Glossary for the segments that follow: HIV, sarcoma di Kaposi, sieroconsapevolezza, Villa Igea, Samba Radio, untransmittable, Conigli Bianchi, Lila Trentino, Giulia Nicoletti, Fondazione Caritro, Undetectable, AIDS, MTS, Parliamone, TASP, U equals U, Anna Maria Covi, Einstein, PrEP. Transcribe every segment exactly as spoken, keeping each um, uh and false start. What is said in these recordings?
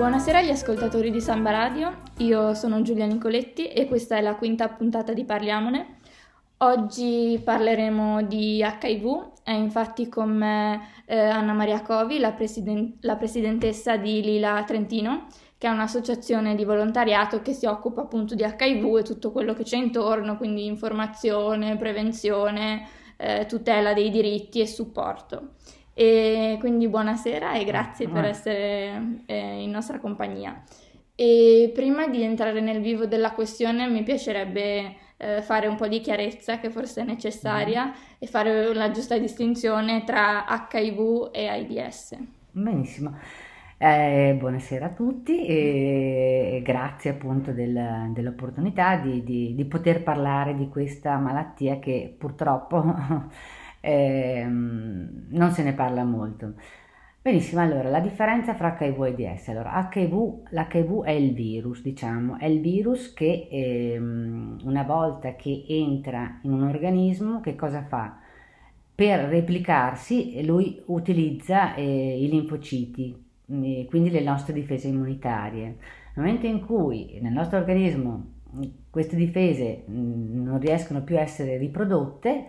Buonasera agli ascoltatori di Samba Radio, io sono Giulia Nicoletti e questa è la quinta puntata di Parliamone. Oggi parleremo di acca i vu, è infatti con me eh, Anna Maria Covi, la, presiden- la presidentessa di Lila Trentino, che è un'associazione di volontariato che si occupa appunto di acca i vu e tutto quello che c'è intorno, quindi informazione, prevenzione, eh, tutela dei diritti e supporto. E quindi buonasera e grazie per essere eh, in nostra compagnia. E prima di entrare nel vivo della questione mi piacerebbe eh, fare un po' di chiarezza, che forse è necessaria, e fare la giusta distinzione tra acca i vu e AIDS. Benissimo, eh, buonasera a tutti e grazie appunto del, dell'opportunità di, di, di poter parlare di questa malattia che purtroppo... Eh, non se ne parla molto. Benissimo, allora la differenza fra acca i vu e AIDS. Allora, acca i vu, l'acca i vu è il virus, diciamo, è il virus che eh, una volta che entra in un organismo, che cosa fa? Per replicarsi lui utilizza eh, i linfociti, eh, quindi le nostre difese immunitarie. Nel momento in cui nel nostro organismo queste difese mh, non riescono più a essere riprodotte,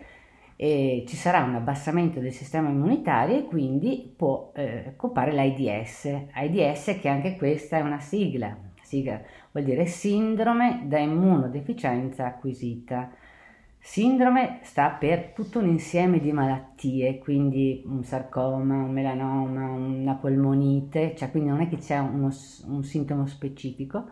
e ci sarà un abbassamento del sistema immunitario e quindi può eh, compare l'AIDS. AIDS, che anche questa è una sigla, sigla vuol dire sindrome da immunodeficienza acquisita. Sindrome sta per tutto un insieme di malattie, quindi un sarcoma, un melanoma, una polmonite, cioè quindi non è che c'è uno, un sintomo specifico.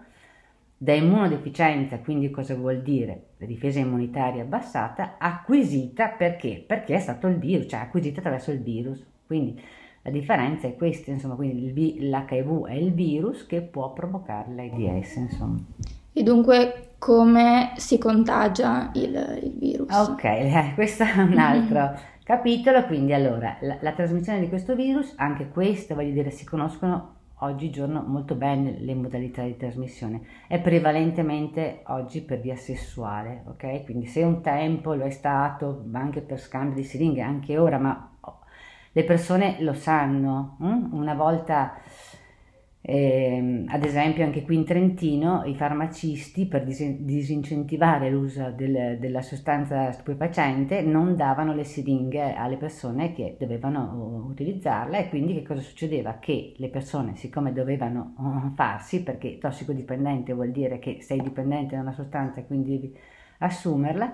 Da immunodeficienza, quindi cosa vuol dire? La difesa immunitaria abbassata, acquisita perché? Perché è stato il virus, cioè acquisita attraverso il virus. Quindi la differenza è questa, insomma, quindi il, l'acca i vu è il virus che può provocare l'AIDS, insomma. E dunque come si contagia il, il virus? Ok, questo è un altro capitolo, quindi allora, la, la trasmissione di questo virus, anche questo, voglio dire, si conoscono oggigiorno molto bene le modalità di trasmissione, è prevalentemente oggi per via sessuale, ok? Quindi se un tempo lo è stato, ma anche per scambio di siringhe, anche ora, ma le persone lo sanno. Hm? Una volta, eh, ad esempio anche qui in Trentino, i farmacisti per dis- disincentivare l'uso del, della sostanza stupefacente non davano le siringhe alle persone che dovevano utilizzarla, e quindi che cosa succedeva? Che le persone, siccome dovevano farsi, perché tossicodipendente vuol dire che sei dipendente da una sostanza e quindi devi assumerla,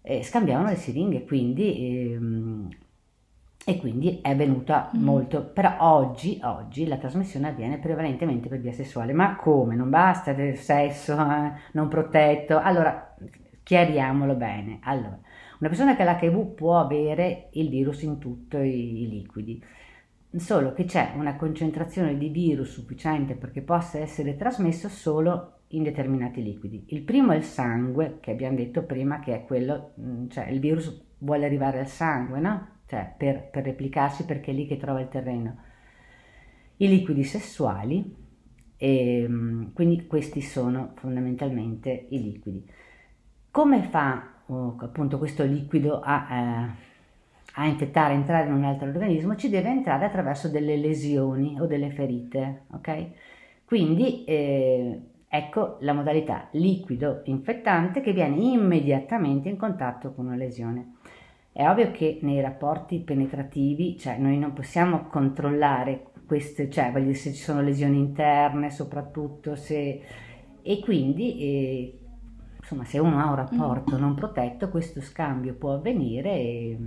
eh, scambiavano le siringhe, quindi... Ehm, E quindi è venuta mm. molto, però oggi, oggi la trasmissione avviene prevalentemente per via sessuale. Ma come? Non basta il sesso eh, non protetto? Allora, chiariamolo bene. Allora, una persona che ha l'acca i vu può avere il virus in tutti i, i liquidi, solo che c'è una concentrazione di virus sufficiente perché possa essere trasmesso solo in determinati liquidi. Il primo è il sangue, che abbiamo detto prima, che è quello, cioè il virus vuole arrivare al sangue, no? Cioè per, per replicarsi, perché è lì che trova il terreno. I liquidi sessuali, e, quindi questi sono fondamentalmente i liquidi. Come fa oh, appunto questo liquido a, eh, a infettare, a entrare in un altro organismo? Ci deve entrare attraverso delle lesioni o delle ferite, ok? Quindi eh, ecco la modalità liquido infettante che viene immediatamente in contatto con una lesione. È ovvio che nei rapporti penetrativi, cioè noi non possiamo controllare queste, cioè voglio dire, se ci sono lesioni interne, soprattutto se, e quindi eh, insomma, se uno ha un rapporto non protetto, questo scambio può avvenire e,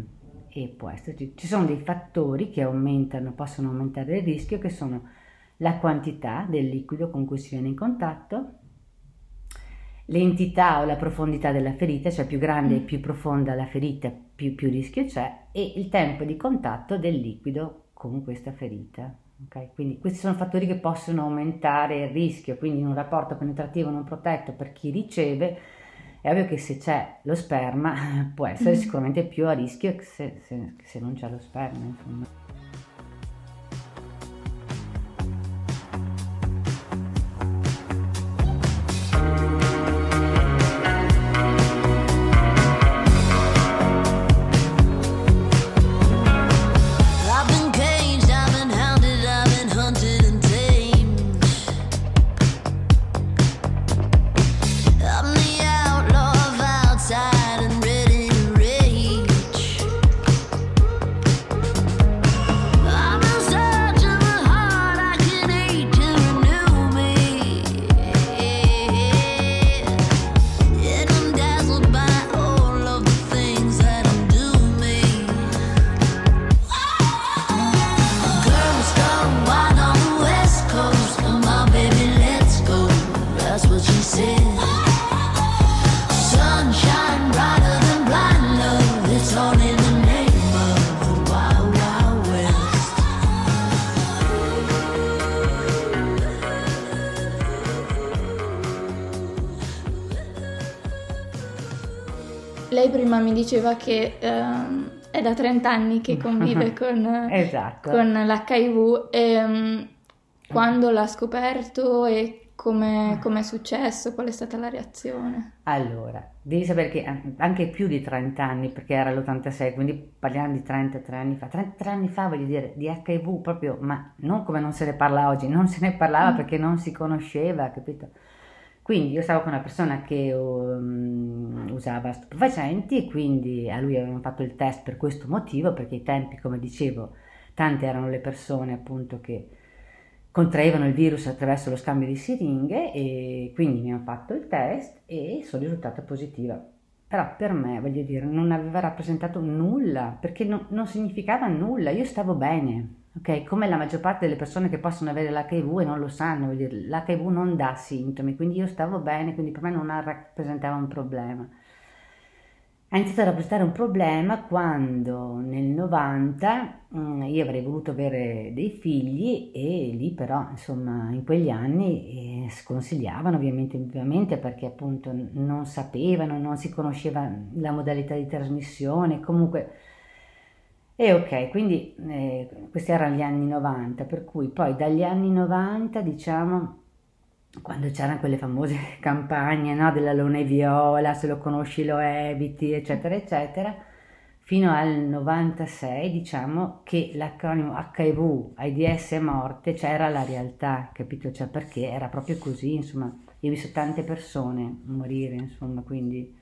e può esserci. Ci sono dei fattori che aumentano, possono aumentare il rischio, che sono la quantità del liquido con cui si viene in contatto, l'entità o la profondità della ferita, cioè più grande e più profonda la ferita, più, più rischio c'è, e il tempo di contatto del liquido con questa ferita. Okay? Quindi questi sono fattori che possono aumentare il rischio, quindi in un rapporto penetrativo non protetto per chi riceve è ovvio che se c'è lo sperma può essere sicuramente più a rischio che se, se, se non c'è lo sperma, insomma. lei prima mi diceva che ehm, è da trenta anni che convive con, esatto. con l'H I V e um, quando l'ha scoperto e come è successo, qual è stata la reazione? Allora, devi sapere che anche più di trenta anni, perché era l'ottantasei, quindi parliamo di trentatré anni fa. trentatré anni fa, voglio dire, di H I V proprio, ma non come non se ne parla oggi, non se ne parlava mm. perché non si conosceva, capito? Quindi io stavo con una persona che um, usava stupefacenti, quindi a lui avevano fatto il test per questo motivo, perché ai tempi, come dicevo, tante erano le persone appunto che contraevano il virus attraverso lo scambio di siringhe, e quindi mi hanno fatto il test e sono risultata positiva. Però per me, voglio dire, non aveva rappresentato nulla, perché no, non significava nulla, io stavo bene, ok? Come la maggior parte delle persone che possono avere l'H I V e non lo sanno, voglio dire, l'H I V non dà sintomi, quindi io stavo bene, quindi per me non rappresentava un problema. Ha iniziato a rappresentare un problema quando nel novanta mh, io avrei voluto avere dei figli, e lì però insomma in quegli anni eh, sconsigliavano ovviamente, ovviamente perché appunto non sapevano, non si conosceva la modalità di trasmissione, comunque. E ok, quindi eh, questi erano gli anni novanta, per cui poi dagli anni novanta, diciamo, quando c'erano quelle famose campagne, no, dell'alone viola, se lo conosci lo eviti, eccetera, eccetera, fino al novantasei, diciamo, che l'acronimo H I V, AIDS e morte, cioè era la realtà, capito? Cioè perché era proprio così, insomma, io ho visto tante persone morire, insomma, quindi.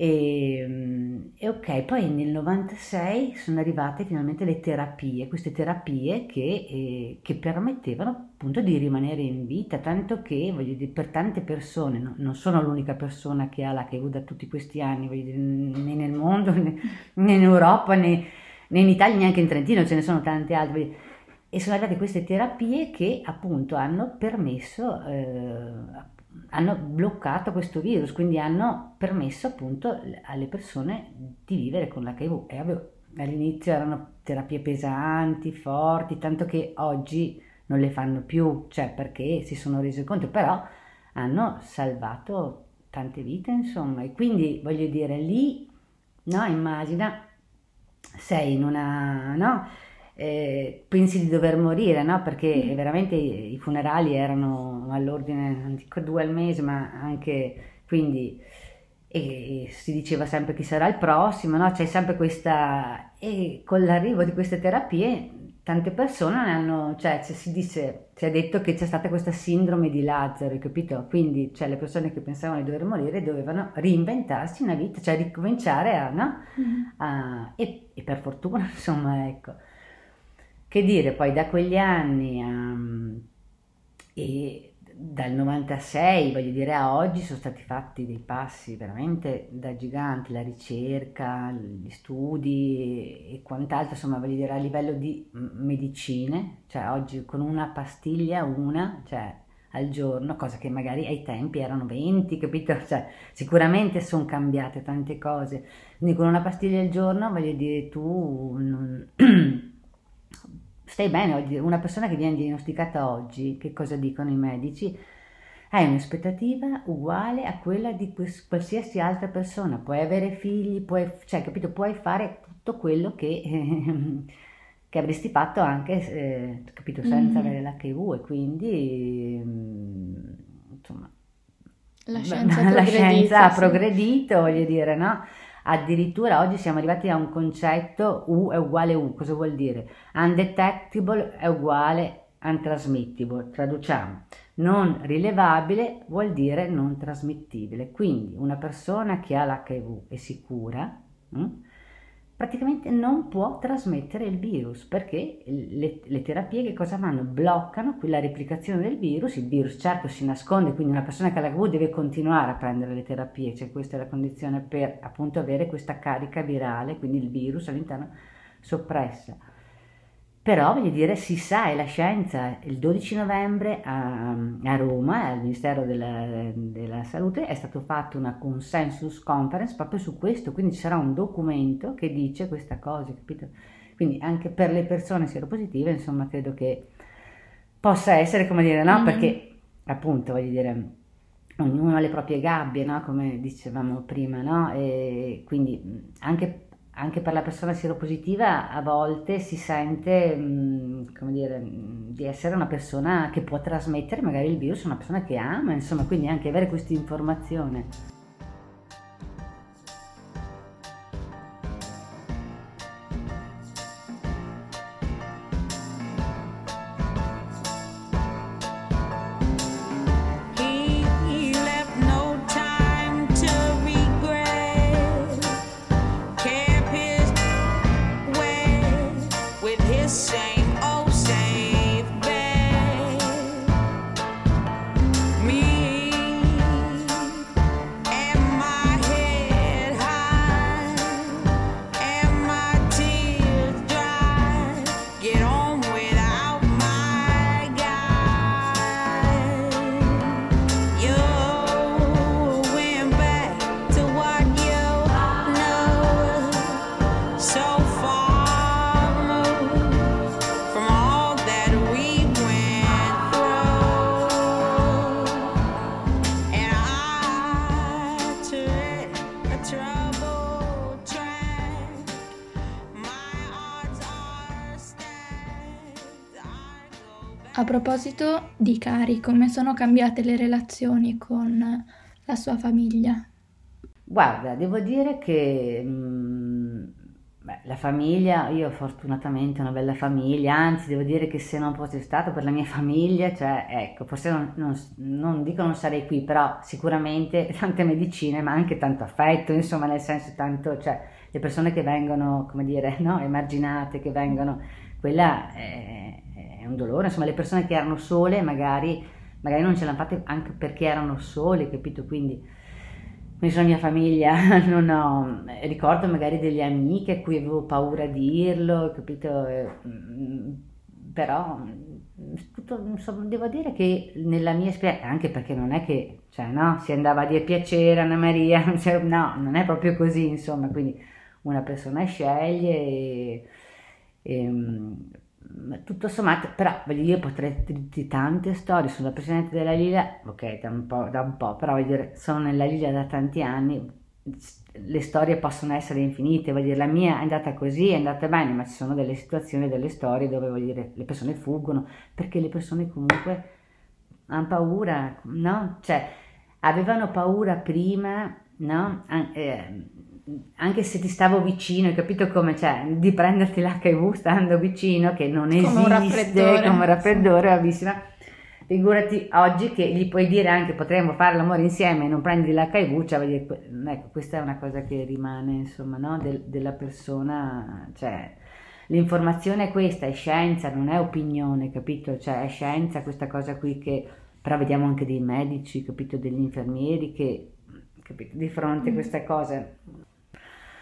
E, e ok, poi nel novantasei sono arrivate finalmente le terapie, queste terapie che, eh, che permettevano appunto di rimanere in vita, tanto che, voglio dire, per tante persone, no, non sono l'unica persona che ha l'H I V da tutti questi anni, voglio dire, né nel mondo, né, né in Europa, né, né in Italia, neanche in Trentino, ce ne sono tante altre, voglio dire. E sono arrivate queste terapie che appunto hanno permesso eh, hanno bloccato questo virus, quindi hanno permesso appunto alle persone di vivere con l'H I V. E avevo, all'inizio erano terapie pesanti, forti, tanto che oggi non le fanno più, cioè perché si sono resi conto, però hanno salvato tante vite, insomma. E quindi, voglio dire, lì, no, immagina, sei in una, no, Eh, pensi di dover morire, no? Perché veramente i funerali erano all'ordine, non dico due al mese, ma anche, quindi, e, e si diceva sempre chi sarà il prossimo, no? C'è sempre questa, e con l'arrivo di queste terapie tante persone ne hanno, cioè si dice, si è detto che c'è stata questa sindrome di Lazzaro, hai capito? Quindi, cioè, le persone che pensavano di dover morire dovevano reinventarsi una vita, cioè ricominciare a, no? Mm-hmm. a, e, e per fortuna, insomma, ecco. Che dire, poi da quegli anni um, e dal novantasei, voglio dire, a oggi sono stati fatti dei passi veramente da giganti, la ricerca, gli studi e quant'altro, insomma, voglio dire, a livello di medicine, cioè oggi con una pastiglia, una, cioè al giorno, cosa che magari ai tempi erano venti, capito? Cioè sicuramente sono cambiate tante cose, quindi con una pastiglia al giorno, voglio dire, tu non stai bene oggi. Una persona che viene diagnosticata oggi, che cosa dicono i medici? Hai un'aspettativa uguale a quella di qualsiasi altra persona, puoi avere figli, puoi, cioè, capito, puoi fare tutto quello che, eh, che avresti fatto anche, eh, capito, senza mm-hmm. avere l'H I V, e quindi, insomma, la scienza, la scienza ha progredito, sì. Voglio dire, no? Addirittura oggi siamo arrivati a un concetto U è uguale U. Cosa vuol dire? Undetectable è uguale untransmittable, traduciamo. Non rilevabile vuol dire non trasmittibile. Quindi una persona che ha l'H I V e si cura, mh, praticamente non può trasmettere il virus, perché le, le terapie che cosa fanno? Bloccano la replicazione del virus. Il virus certo si nasconde, quindi una persona che ha l'H I V deve continuare a prendere le terapie, cioè questa è la condizione per appunto avere questa carica virale, quindi il virus all'interno soppressa. Però, voglio dire, si sa, è la scienza. Il dodici novembre a, a Roma, al Ministero della, della Salute, è stato fatto una consensus conference proprio su questo, quindi ci sarà un documento che dice questa cosa, capito? Quindi anche per le persone sieropositive, insomma, credo che possa essere, come dire, no? Mm-hmm. Perché, appunto, voglio dire, ognuno ha le proprie gabbie, no? Come dicevamo prima, no? E quindi anche, anche per la persona sieropositiva a volte si sente, mh, come dire, mh, di essere una persona che può trasmettere magari il virus a una persona che ama, insomma, quindi anche avere questa informazione. A proposito di Cari, come sono cambiate le relazioni con la sua famiglia? Guarda, devo dire che mh, beh, la famiglia, io fortunatamente ho una bella famiglia, anzi devo dire che se non fosse stato per la mia famiglia, cioè ecco, forse non, non, non dico non sarei qui, però sicuramente tante medicine, ma anche tanto affetto, insomma, nel senso tanto, cioè le persone che vengono, come dire, no, emarginate, che vengono, quella è... è un dolore, insomma, le persone che erano sole magari, magari non ce l'hanno fatta anche perché erano sole, capito? Quindi mi sono mia famiglia, non ho, ricordo magari delle amiche a cui avevo paura a dirlo, capito? Però tutto, insomma, devo dire che nella mia esperienza, anche perché non è che, cioè, no, si andava a dire piacere Anna Maria, cioè, no, non è proprio così, insomma, quindi una persona sceglie e, e tutto sommato, però io potrei dirti tante storie sulla presidente della Lila, ok, da un po', da un po', però voglio dire, sono nella Lila da tanti anni, le storie possono essere infinite, voglio dire, la mia è andata così, è andata bene, ma ci sono delle situazioni, delle storie dove, voglio dire, le persone fuggono, perché le persone comunque hanno paura, no? Cioè, avevano paura prima, no? An- eh, anche se ti stavo vicino, hai capito come, cioè, di prenderti l'acca i vu stando vicino, che non esiste come un raffreddore, come un raffreddore, bravissima, figurati oggi che gli puoi dire anche potremmo fare l'amore insieme e non prendi l'acca i vu, cioè, ecco, questa è una cosa che rimane, insomma, no, De- della persona, cioè, l'informazione è questa, è scienza, non è opinione, capito, cioè, è scienza questa cosa qui che, però vediamo anche dei medici, capito, degli infermieri che, capito, di fronte a questa cosa.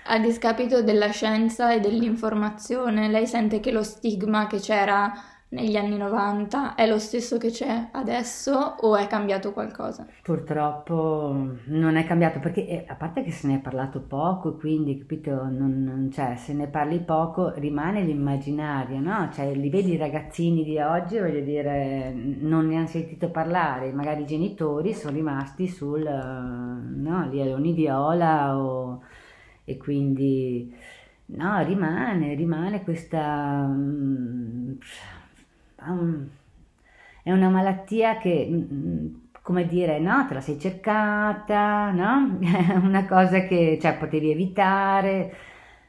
A discapito della scienza e dell'informazione, lei sente che lo stigma che c'era negli anni novanta è lo stesso che c'è adesso o è cambiato qualcosa? Purtroppo non è cambiato, perché a parte che se ne è parlato poco, quindi, capito, non, non, cioè, se ne parli poco rimane l'immaginario, no? Cioè, li vedi i ragazzini di oggi, voglio dire, non ne hanno sentito parlare, magari i genitori sono rimasti sul, no, gli aloni viola o... E quindi, no, rimane, rimane questa, um, um, è una malattia che, um, come dire, no, te la sei cercata, no? È una cosa che, cioè, potevi evitare,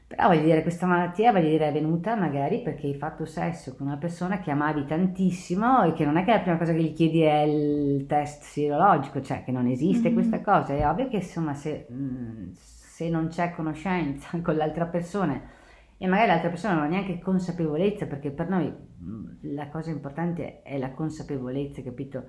però voglio dire, questa malattia, voglio dire, è venuta magari perché hai fatto sesso con una persona che amavi tantissimo e che non è che la prima cosa che gli chiedi è il test sierologico, cioè che non esiste, mm-hmm, questa cosa, è ovvio che, insomma, se... Mm, se non c'è conoscenza con l'altra persona e magari l'altra persona non ha neanche consapevolezza, perché per noi la cosa importante è la consapevolezza, capito?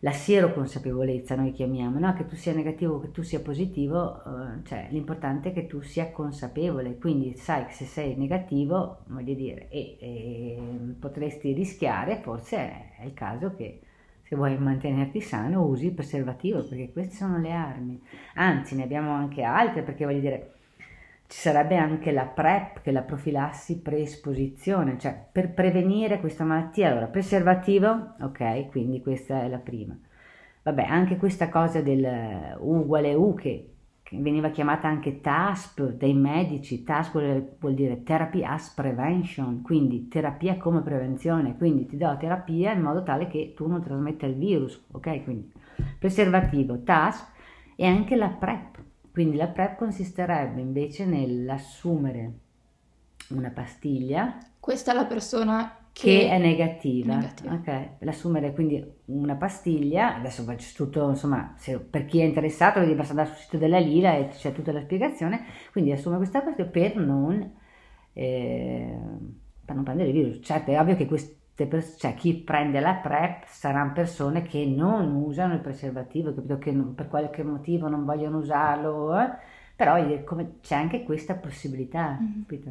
La sieroconsapevolezza noi chiamiamo, no? Che tu sia negativo o che tu sia positivo, eh, cioè l'importante è che tu sia consapevole, quindi sai che se sei negativo, voglio dire, e, e potresti rischiare, forse è il caso che se vuoi mantenerti sano usi il preservativo, perché queste sono le armi, anzi ne abbiamo anche altre, perché, voglio dire, ci sarebbe anche la PrEP, che è la profilassi preesposizione, cioè per prevenire questa malattia. Allora, preservativo, ok, quindi questa è la prima, Vabbè, anche questa cosa del U uguale U, che, che veniva chiamata anche TASP dai medici. TASP vuol, vuol dire Therapy as Prevention, quindi terapia come prevenzione, quindi ti do terapia in modo tale che tu non trasmetta il virus, ok? Quindi preservativo, TASP, e anche la PrEP. Quindi la PrEP consisterebbe invece nell'assumere una pastiglia. Questa è la persona che, che è negativa, negativa. Okay. L'assumere quindi una pastiglia, adesso faccio tutto, insomma, se, per chi è interessato devi basta andare sul sito della Lila e c'è tutta la spiegazione. Quindi assume questa pastiglia per non, eh, per non prendere il virus. Certo, è ovvio che queste pers- cioè, chi prende la PrEP saranno persone che non usano il preservativo, capito? Che non, per qualche motivo non vogliono usarlo, eh? Però è come, c'è anche questa possibilità, mm-hmm. capito?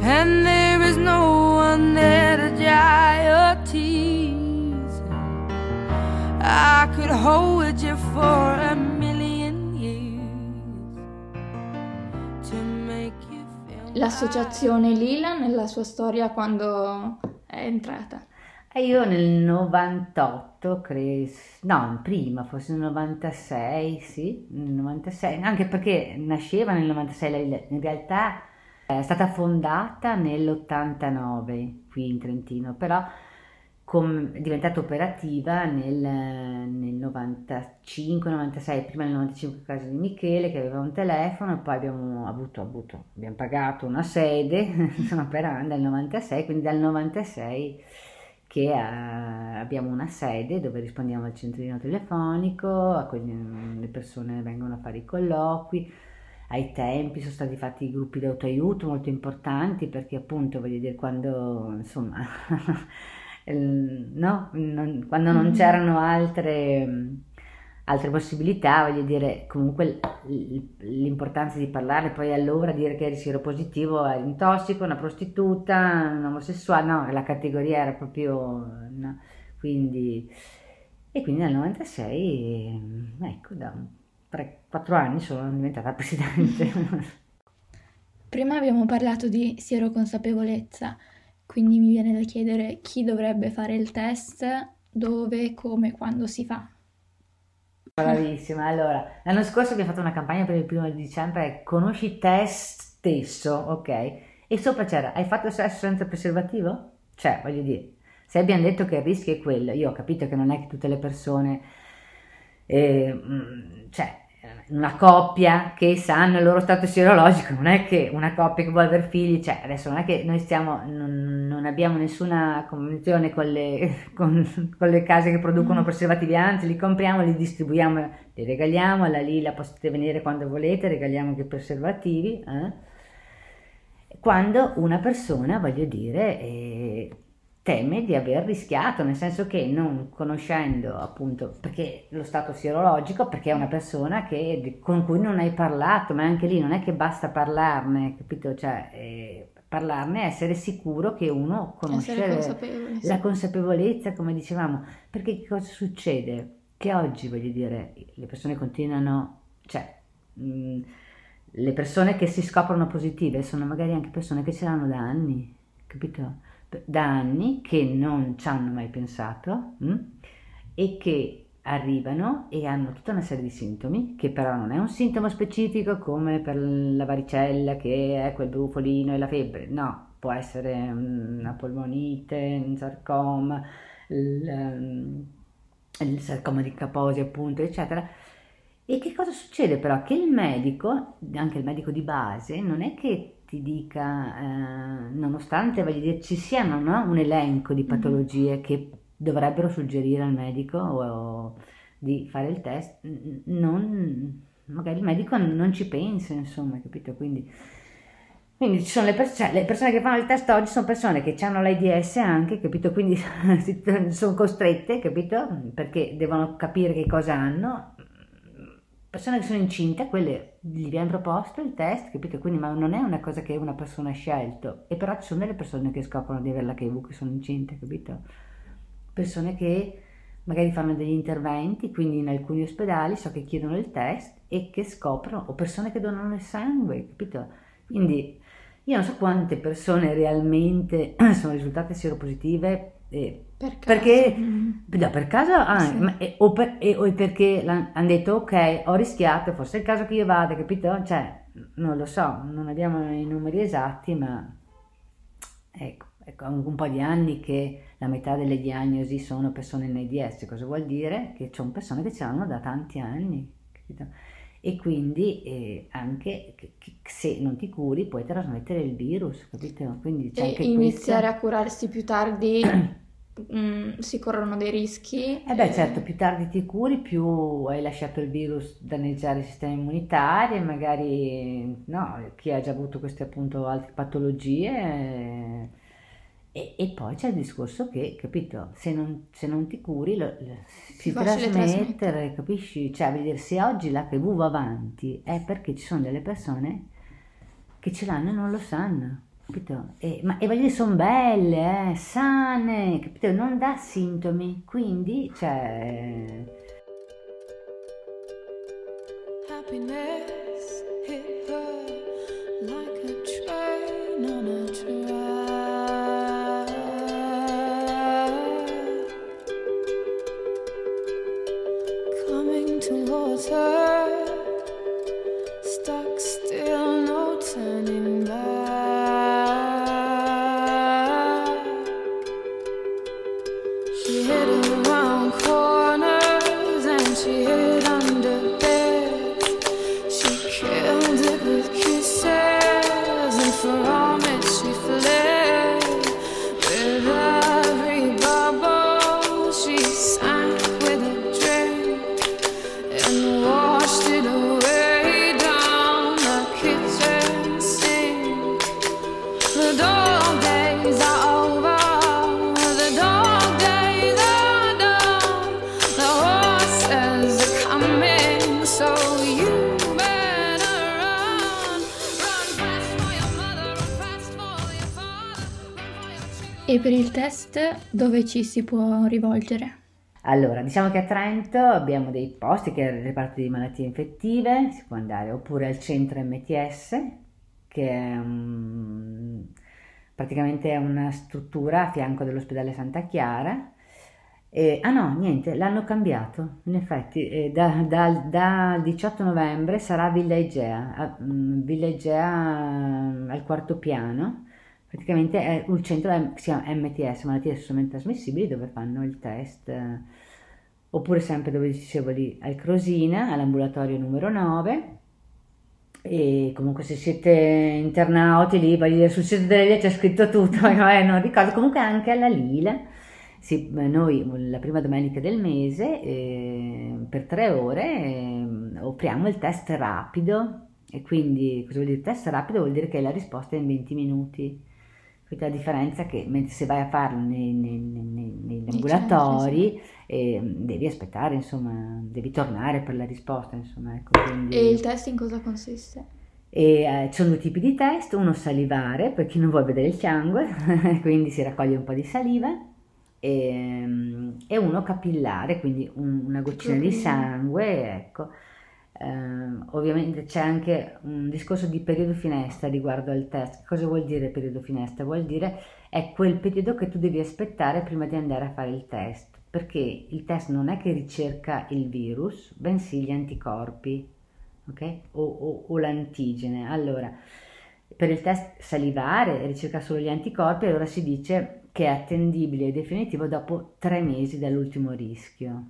and there is no one there to dry your tears, I could hold you for a million years to make you feel. L'associazione Lila nella sua storia quando è entrata? E io nel novantotto, credo, no, prima, forse nel novantasei, sì, nel novantasei, anche perché nasceva nel novantasei, in realtà è stata fondata nell'ottantanove qui in Trentino, però com- è diventata operativa nel, nel novantacinque novantasei, prima nel novantacinque a casa di Michele che aveva un telefono e poi abbiamo avuto, avuto abbiamo pagato una sede, insomma, per andare nel novantasei, quindi dal novantasei che uh, abbiamo una sede dove rispondiamo al centrino telefonico, a cui le persone vengono a fare i colloqui. Ai tempi sono stati fatti gruppi di autoaiuto molto importanti, perché appunto, voglio dire, quando insomma no, non, quando non c'erano altre, altre possibilità, voglio dire, comunque l'importanza di parlare. Poi allora dire che eri sieropositivo eri un tossico, una prostituta, un omosessuale, no, la categoria era proprio no. Quindi e quindi nel novantasei, ecco, da un tre quattro anni sono diventata presidente. Prima abbiamo parlato di sieroconsapevolezza, quindi mi viene da chiedere chi dovrebbe fare il test, dove, come, quando si fa. Bravissima, allora, l'anno scorso abbiamo fatto una campagna per il primo di dicembre, conosci te stesso, ok? E sopra c'era, hai fatto sesso senza preservativo? Cioè, voglio dire, se abbiamo detto che il rischio è quello, io ho capito che non è che tutte le persone... Eh, cioè una coppia che sanno il loro stato sierologico, non è che una coppia che vuole avere figli, cioè adesso non è che noi stiamo, non, non abbiamo nessuna convenzione con le, con, con le case che producono preservativi, anzi li compriamo, li distribuiamo, li regaliamo, alla Lila potete venire quando volete, regaliamo anche i preservativi, eh? Quando una persona, voglio dire, eh, teme di aver rischiato, nel senso che non conoscendo appunto perché lo stato sierologico, perché è una persona che, con cui non hai parlato, ma anche lì non è che basta parlarne, capito? Cioè eh, parlarne, essere sicuro che uno conosce consapevole, la sì. consapevolezza, come dicevamo, perché cosa succede? Che oggi, voglio dire, le persone continuano, cioè mh, le persone che si scoprono positive sono magari anche persone che ce l'hanno da anni, capito? Da anni che non ci hanno mai pensato, mh? E che arrivano e hanno tutta una serie di sintomi che però non è un sintomo specifico come per la varicella che è quel brufolino e la febbre, no, può essere una polmonite, un sarcoma, il, il sarcoma di Kaposi appunto, eccetera. E che cosa succede però? Che il medico, anche il medico di base, non è che ti dica, eh, nonostante voglio dire, ci siano, no? Un elenco di patologie mm-hmm. che dovrebbero suggerire al medico o, o di fare il test, non, magari il medico non ci pensa, insomma, capito? Quindi, quindi ci sono le, pers- cioè, le persone che fanno il test oggi sono persone che hanno l'AIDS anche, capito? Quindi sono costrette, capito? Perché devono capire che cosa hanno. Persone che sono incinte, quelle gli viene proposto il test, capito? Quindi, ma non è una cosa che una persona ha scelto. E però ci sono delle persone che scoprono di avere l'H I V, che sono incinte, capito? Persone che magari fanno degli interventi, quindi in alcuni ospedali so che chiedono il test e che scoprono, o persone che donano il sangue, capito? Quindi io non so quante persone realmente sono risultate seropositive e per caso. Perché no, per caso ah, sì. ma, e, o, per, e, o perché hanno detto ok, ho rischiato, forse è il caso che io vada, capito? Cioè, non lo so, non abbiamo i numeri esatti, ma ecco, ecco un po' di anni che la metà delle diagnosi sono persone in AIDS. Cosa vuol dire? Che ci sono persone che ce l'hanno da tanti anni, capito? E quindi eh, anche che, che se non ti curi puoi trasmettere il virus, capito? Quindi c'è e anche iniziare questa... a curarsi più tardi. Mm, si corrono dei rischi. Eh beh, certo, più tardi ti curi, più hai lasciato il virus danneggiare il sistema immunitario, magari no, chi ha già avuto queste appunto altre patologie. E, e poi c'è il discorso che, capito, se non, se non ti curi lo, lo, si trasmettere, capisci? Cioè, a vedere, se oggi l'H I V va avanti è perché ci sono delle persone che ce l'hanno e non lo sanno. Capito? E, ma e voglio dire, sono belle, eh, sane, capito? Non dà sintomi, quindi cioè. Happiness hit her like a train on a track, coming towards her, stuck still, no turning back. E per il test dove ci si può rivolgere? Allora, diciamo che a Trento abbiamo dei posti che è il reparto di malattie infettive, si può andare, oppure al centro M T S, che è um, praticamente è una struttura a fianco dell'ospedale Santa Chiara. E, ah no, niente, l'hanno cambiato, in effetti, eh, da, da, da diciotto novembre sarà Villa Igea, a, um, Villa Igea al quarto piano. Praticamente è un centro che si chiama M T S, malattie sessualmente trasmissibili, dove fanno il test, eh, oppure sempre dove dicevo lì al Crosina, all'ambulatorio numero nove. E comunque se siete internauti lì, dire, sul sito della Lila c'è scritto tutto, eh, non ricordo, comunque anche alla Lila, sì, noi la prima domenica del mese eh, per tre ore eh, offriamo il test rapido. E quindi cosa vuol dire test rapido? Vuol dire che la risposta è in venti minuti. La differenza è che mentre se vai a farlo nei, nei, nei, negli ambulatori eh, devi aspettare, insomma, devi tornare per la risposta, insomma, ecco, quindi... E il test in cosa consiste? E, eh, ci sono due tipi di test, uno salivare per chi non vuole vedere il sangue, quindi si raccoglie un po' di saliva, e, e uno capillare, quindi un, una goccina di sangue, ecco. Uh, ovviamente c'è anche un discorso di periodo finestra riguardo al test. Cosa vuol dire periodo finestra? Vuol dire è quel periodo che tu devi aspettare prima di andare a fare il test, perché il test non è che ricerca il virus, bensì gli anticorpi, ok? O, o, o l'antigene. Allora, per il test salivare ricerca solo gli anticorpi, allora si dice che è attendibile e definitivo dopo tre mesi dall'ultimo rischio.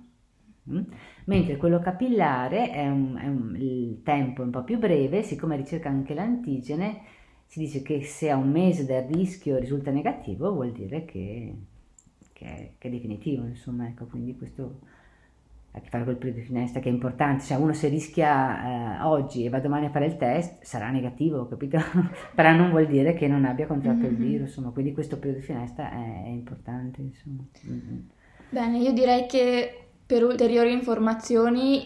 Mentre quello capillare è un, è un, il tempo è un po' più breve, siccome ricerca anche l'antigene, si dice che se a un mese dal rischio risulta negativo vuol dire che, che, è, che è definitivo, insomma, ecco, quindi questo ha a che fare col periodo di finestra che è importante, cioè uno se rischia eh, oggi e va domani a fare il test sarà negativo, capito? Però non vuol dire che non abbia contratto mm-hmm. il virus, insomma, quindi questo periodo di finestra è, è importante, insomma. Mm-hmm. Bene, io direi che per ulteriori informazioni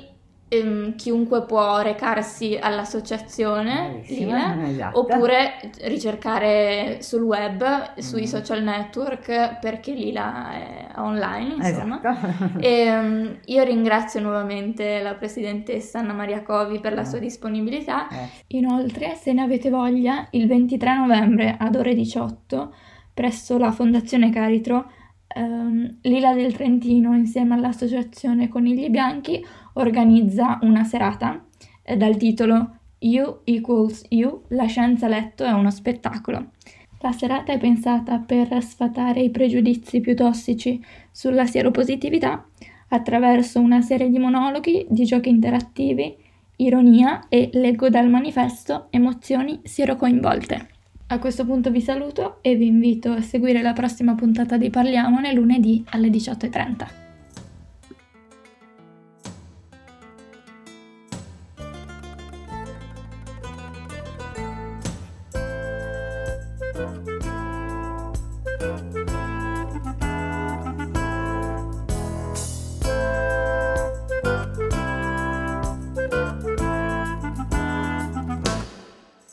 ehm, chiunque può recarsi all'associazione Lila, esatto. oppure ricercare sul web, sui mm. social network, perché Lila è online, insomma. Esatto. E, io ringrazio nuovamente la presidentessa Anna Maria Covi per la sua disponibilità. Eh. Inoltre, se ne avete voglia, il ventitré novembre ad ore diciotto presso la Fondazione Caritro Um, Lila del Trentino insieme all'associazione Conigli Bianchi organizza una serata eh, dal titolo U equals U, la scienza a letto è uno spettacolo. La serata è pensata per sfatare i pregiudizi più tossici sulla sieropositività attraverso una serie di monologhi, di giochi interattivi, ironia e, leggo dal manifesto, emozioni sierocoinvolte. A questo punto vi saluto e vi invito a seguire la prossima puntata di Parliamone lunedì alle diciotto e trenta.